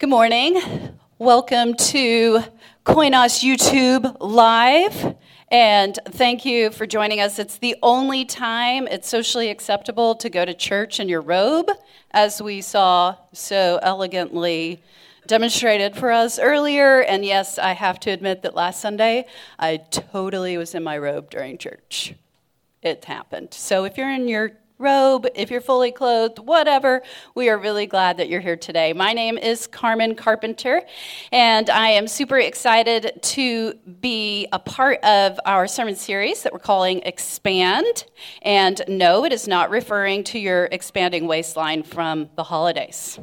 Good morning. Welcome to CoinOS YouTube Live, and thank you for joining us. It's the only time it's socially acceptable to go to church in your robe, as we saw so elegantly demonstrated for us earlier. And yes, I have to admit that last Sunday, I totally was in my robe during church. It happened. So if you're in your robe, if you're fully clothed, whatever, we are really glad that you're here today. My name is Carmen Carpenter, and I am super excited to be a part of our sermon series that we're calling Expand. And no, it is not referring to your expanding waistline from the holidays,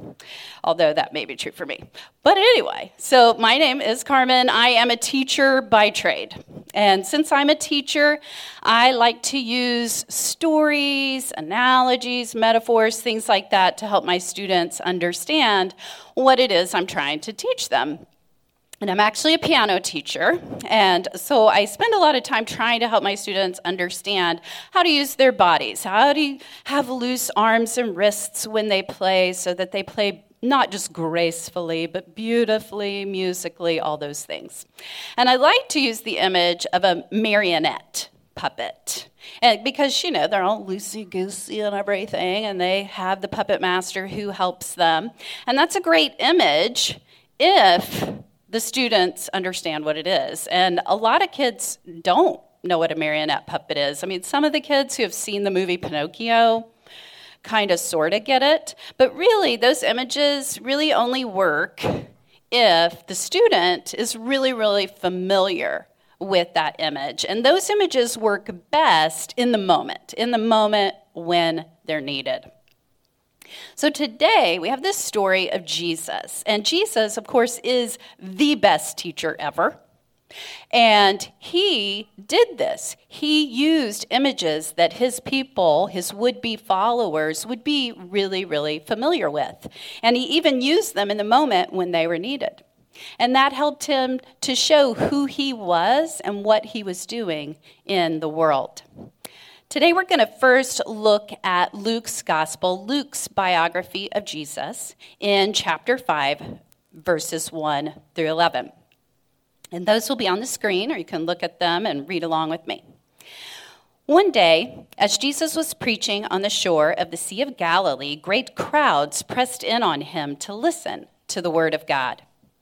although that may be true for me. But anyway, so my name is Carmen. I am a teacher by trade. And since I'm a teacher, I like to use stories, analogies, metaphors, things like that to help my students understand what it is I'm trying to teach them. And I'm actually a piano teacher, and so I spend a lot of time trying to help my students understand how to use their bodies, how to have loose arms and wrists when they play so that they play not just gracefully, but beautifully, musically, all those things. And I like to use the image of a marionette puppet. And because, you know, they're all loosey-goosey and everything, and they have the puppet master who helps them. And that's a great image if the students understand what it is. And a lot of kids don't know what a marionette puppet is. I mean, some of the kids who have seen the movie Pinocchio kind of sort of get it, but really those images really only work if the student is really, really familiar with that image. And those images work best in the moment when they're needed. So today we have this story of Jesus. And Jesus, of course, is the best teacher ever. And he did this. He used images that his people, his would-be followers, would be really, really familiar with. And he even used them in the moment when they were needed. And that helped him to show who he was and what he was doing in the world. Today we're going to first look at Luke's gospel, Luke's biography of Jesus in chapter 5, verses 1 through 11. And those will be on the screen, or you can look at them and read along with me. One day, as Jesus was preaching on the shore of the Sea of Galilee, great crowds pressed in on him to listen to the word of God.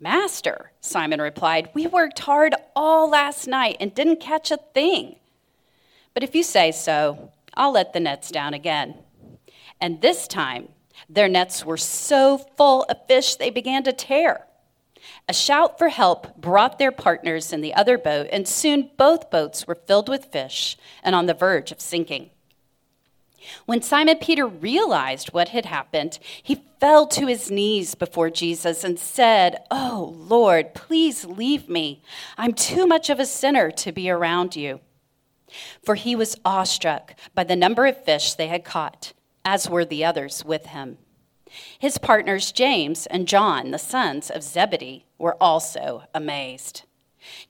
"Master," Simon replied, "we worked hard all last night and didn't catch a thing. But if you say so, I'll let the nets down again." And this time, their nets were so full of fish they began to tear. A shout for help brought their partners in the other boat, and soon both boats were filled with fish and on the verge of sinking. When Simon Peter realized what had happened, he fell to his knees before Jesus and said, "Oh, Lord, please leave me. I'm too much of a sinner to be around you." For he was awestruck by the number of fish they had caught, as were the others with him. His partners, James and John, the sons of Zebedee, were also amazed.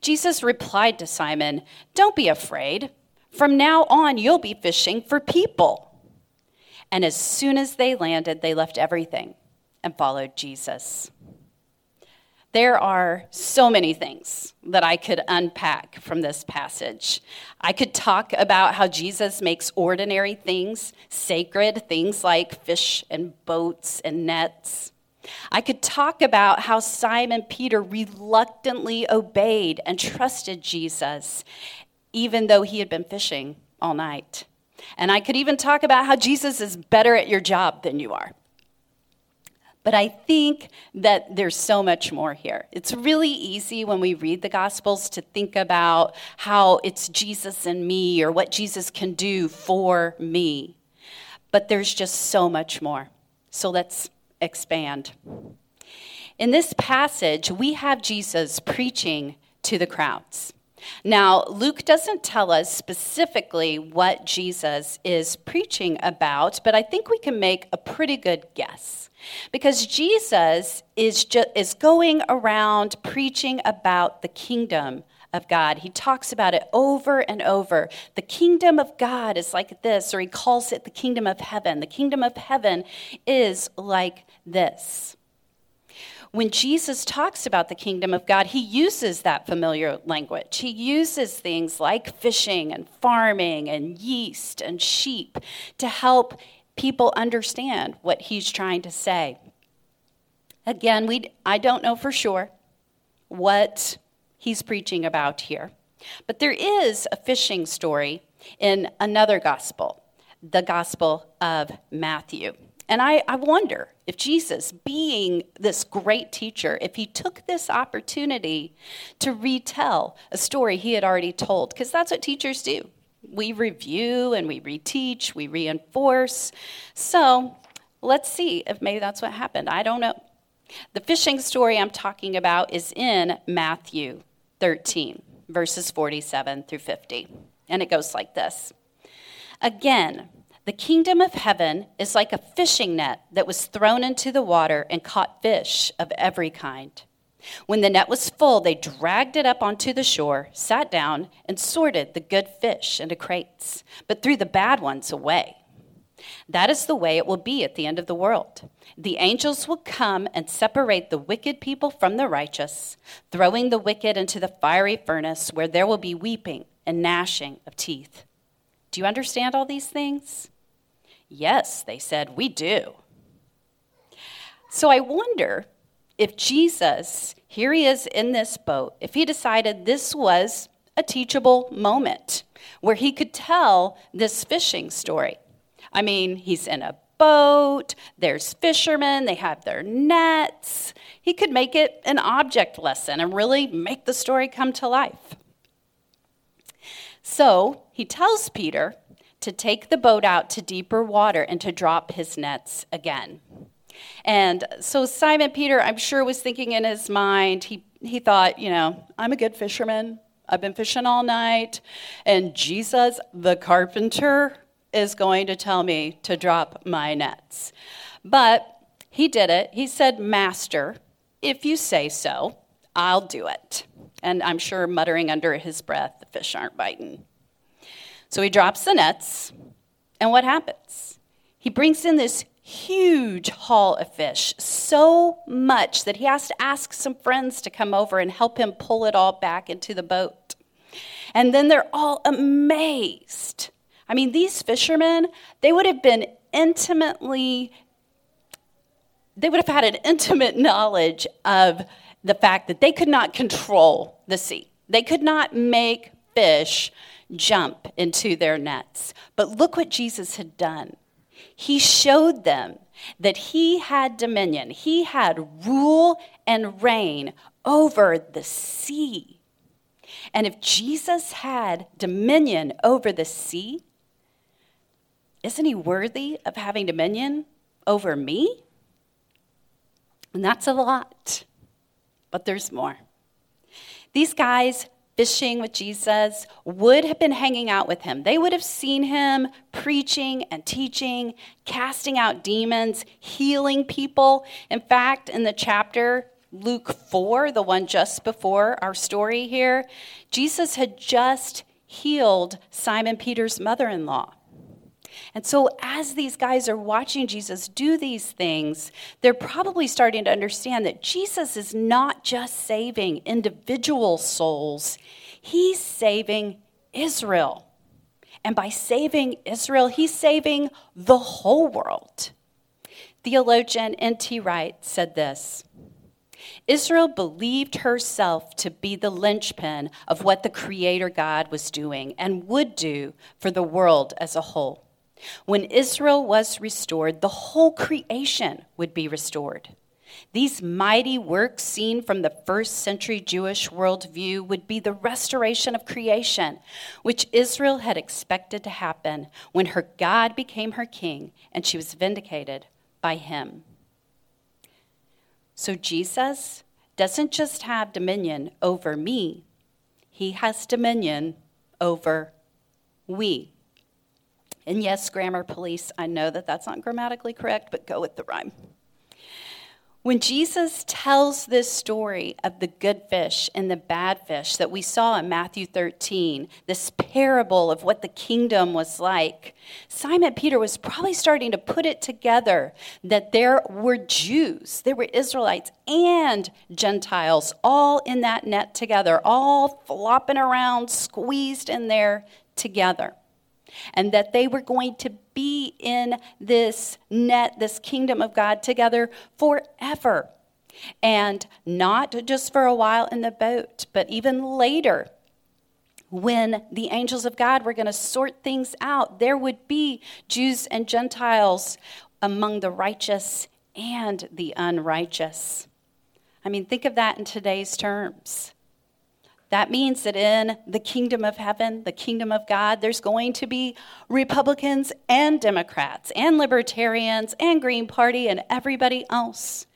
Jesus replied to Simon, "Don't be afraid. From now on, you'll be fishing for people." And as soon as they landed, they left everything and followed Jesus. There are so many things that I could unpack from this passage. I could talk about how Jesus makes ordinary things sacred, things like fish and boats and nets. I could talk about how Simon Peter reluctantly obeyed and trusted Jesus, even though he had been fishing all night. And I could even talk about how Jesus is better at your job than you are. But I think that there's so much more here. It's really easy when we read the Gospels to think about how it's Jesus and me or what Jesus can do for me. But there's just so much more. So let's expand. In this passage, we have Jesus preaching to the crowds. Now, Luke doesn't tell us specifically what Jesus is preaching about, but I think we can make a pretty good guess. Because Jesus is going around preaching about the kingdom of God. He talks about it over and over. The kingdom of God is like this, or he calls it the kingdom of heaven. The kingdom of heaven is like this. When Jesus talks about the kingdom of God, he uses that familiar language. He uses things like fishing and farming and yeast and sheep to help people understand what he's trying to say. Again, I don't know for sure what he's preaching about here, but there is a fishing story in another gospel, the Gospel of Matthew. And I wonder if Jesus, being this great teacher, if he took this opportunity to retell a story he had already told, because that's what teachers do. We review and we reteach, we reinforce. So let's see if maybe that's what happened. I don't know. The fishing story I'm talking about is in Matthew 13, verses 47 through 50. And it goes like this. Again, the kingdom of heaven is like a fishing net that was thrown into the water and caught fish of every kind. When the net was full, they dragged it up onto the shore, sat down, and sorted the good fish into crates, but threw the bad ones away. That is the way it will be at the end of the world. The angels will come and separate the wicked people from the righteous, throwing the wicked into the fiery furnace where there will be weeping and gnashing of teeth. Do you understand all these things? Yes, they said, we do. So I wonder if Jesus, here he is in this boat, if he decided this was a teachable moment where he could tell this fishing story. I mean, he's in a boat, there's fishermen, they have their nets. He could make it an object lesson and really make the story come to life. So he tells Peter to take the boat out to deeper water and to drop his nets again. And so Simon Peter, I'm sure, was thinking in his mind, he thought, you know, I'm a good fisherman. I've been fishing all night. And Jesus, the carpenter, is going to tell me to drop my nets. But he did it. He said, Master, if you say so, I'll do it. And I'm sure muttering under his breath, the fish aren't biting. So he drops the nets, and what happens? He brings in this huge haul of fish, so much that he has to ask some friends to come over and help him pull it all back into the boat. And then they're all amazed. I mean, these fishermen, they would have had an intimate knowledge of the fact that they could not control the sea. They could not make fish jump into their nets. But look what Jesus had done. He showed them that he had dominion. He had rule and reign over the sea. And if Jesus had dominion over the sea, isn't he worthy of having dominion over me? And that's a lot. But there's more. These guys fishing with Jesus would have been hanging out with him. They would have seen him preaching and teaching, casting out demons, healing people. In fact, in the chapter Luke 4, the one just before our story here, Jesus had just healed Simon Peter's mother-in-law. And so as these guys are watching Jesus do these things, they're probably starting to understand that Jesus is not just saving individual souls. He's saving Israel. And by saving Israel, he's saving the whole world. Theologian N.T. Wright said this, Israel believed herself to be the linchpin of what the Creator God was doing and would do for the world as a whole. When Israel was restored, the whole creation would be restored. These mighty works seen from the first century Jewish worldview would be the restoration of creation, which Israel had expected to happen when her God became her king and she was vindicated by him. So Jesus doesn't just have dominion over me, He has dominion over we. And yes, grammar police, I know that that's not grammatically correct, but go with the rhyme. When Jesus tells this story of the good fish and the bad fish that we saw in Matthew 13, this parable of what the kingdom was like, Simon Peter was probably starting to put it together that there were Jews, there were Israelites and Gentiles all in that net together, all flopping around, squeezed in there together. And that they were going to be in this net, this kingdom of God together forever. And not just for a while in the boat, but even later when the angels of God were going to sort things out, there would be Jews and Gentiles among the righteous and the unrighteous. I mean, think of that in today's terms. That means that in the kingdom of heaven, the kingdom of God, there's going to be Republicans and Democrats and Libertarians and Green Party and everybody else.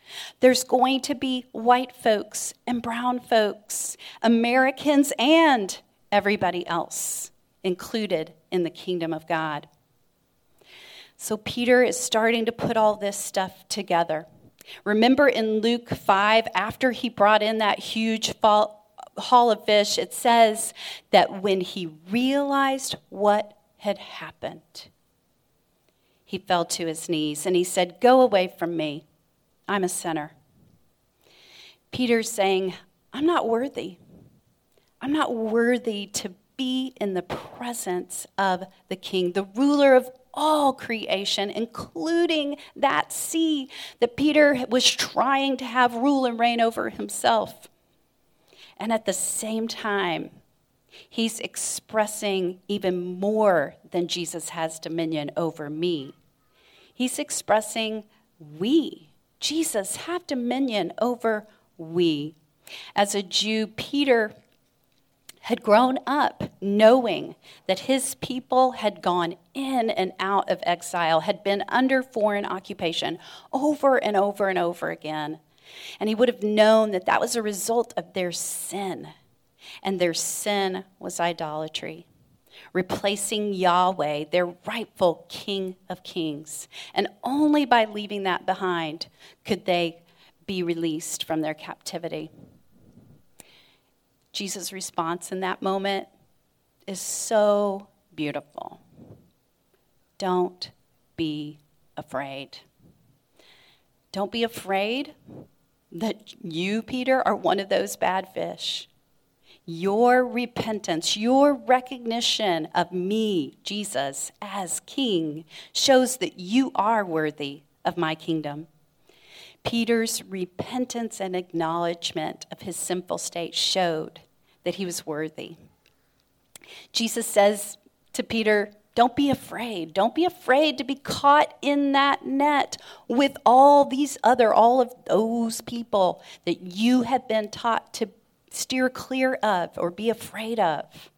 There's going to be white folks and brown folks, Americans and everybody else included in the kingdom of God. So Peter is starting to put all this stuff together. Remember in Luke 5, after he brought in that huge haul of fish, it says that when he realized what had happened, he fell to his knees and he said, "Go away from me. I'm a sinner." Peter's saying, "I'm not worthy. I'm not worthy to be in the presence of the King, the ruler of all creation," including that sea that Peter was trying to have rule and reign over himself. And at the same time, he's expressing even more than Jesus has dominion over me. He's expressing we. Jesus, have dominion over we. As a Jew, Peter had grown up knowing that his people had gone in and out of exile, had been under foreign occupation over and over and over again. And he would have known that that was a result of their sin. And their sin was idolatry, replacing Yahweh, their rightful King of Kings. And only by leaving that behind could they be released from their captivity. Jesus' response in that moment is so beautiful. Don't be afraid. Don't be afraid that you, Peter, are one of those bad fish. Your repentance, your recognition of me, Jesus, as King, shows that you are worthy of my kingdom. Peter's repentance and acknowledgement of his sinful state showed that he was worthy. Jesus says to Peter, "Don't be afraid. Don't be afraid to be caught in that net with all of those people that you have been taught to steer clear of or be afraid of.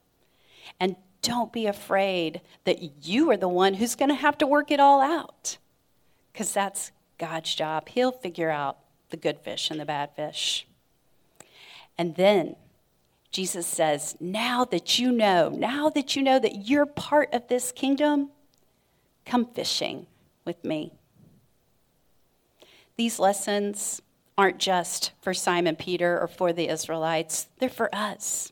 And don't be afraid that you are the one who's going to have to work it all out, because that's God's job. He'll figure out the good fish and the bad fish." And then Jesus says, now that you know that you're part of this kingdom, come fishing with me. These lessons aren't just for Simon Peter or for the Israelites. They're for us.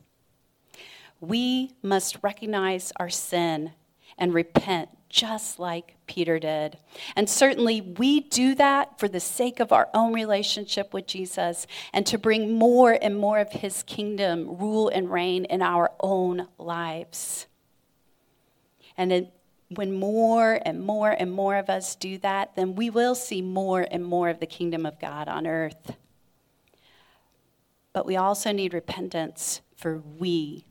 We must recognize our sin and repent just like Peter did. And certainly we do that for the sake of our own relationship with Jesus and to bring more and more of his kingdom, rule and reign in our own lives. And then when more and more and more of us do that, then we will see more and more of the kingdom of God on earth. But we also need repentance for we,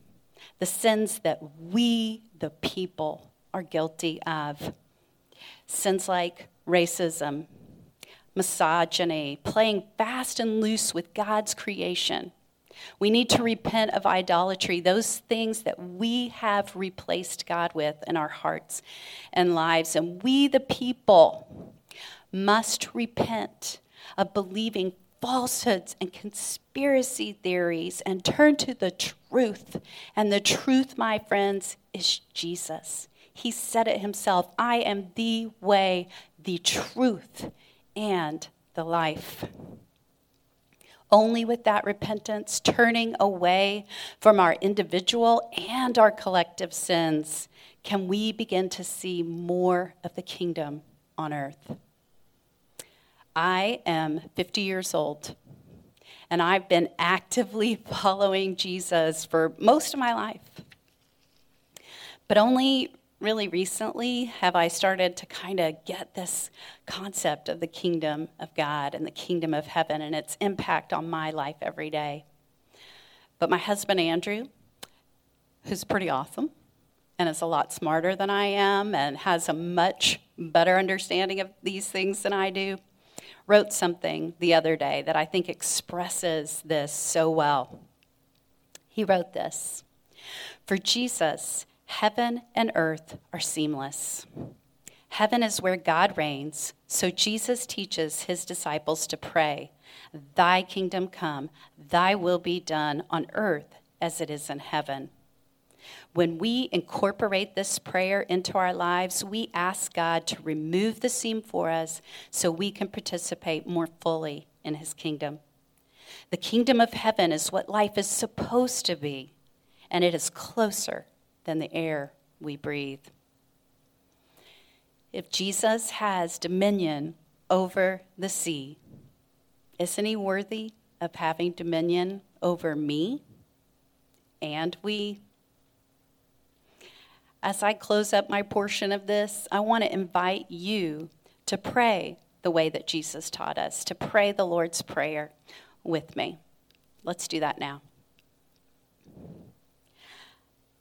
the sins that we, the people, are guilty of. Sins like racism, misogyny, playing fast and loose with God's creation. We need to repent of idolatry, those things that we have replaced God with in our hearts and lives. And we, the people, must repent of believing falsehoods and conspiracy theories and turn to the truth. And the truth, my friends, is Jesus. He said it himself, I am the way, the truth, and the life. Only with that repentance, turning away from our individual and our collective sins, can we begin to see more of the kingdom on earth. I am 50 years old, and I've been actively following Jesus for most of my life. But only really recently have I started to kind of get this concept of the kingdom of God and the kingdom of heaven and its impact on my life every day. But my husband, Andrew, who's pretty awesome and is a lot smarter than I am and has a much better understanding of these things than I do, wrote something the other day that I think expresses this so well. He wrote this, "For Jesus, heaven and earth are seamless. Heaven is where God reigns, so Jesus teaches his disciples to pray, 'Thy kingdom come, thy will be done on earth as it is in heaven.' When we incorporate this prayer into our lives, we ask God to remove the seam for us so we can participate more fully in his kingdom. The kingdom of heaven is what life is supposed to be, and it is closer than the air we breathe." If Jesus has dominion over the sea, isn't he worthy of having dominion over me and we? As I close up my portion of this, I want to invite you to pray the way that Jesus taught us, to pray the Lord's Prayer with me. Let's do that now.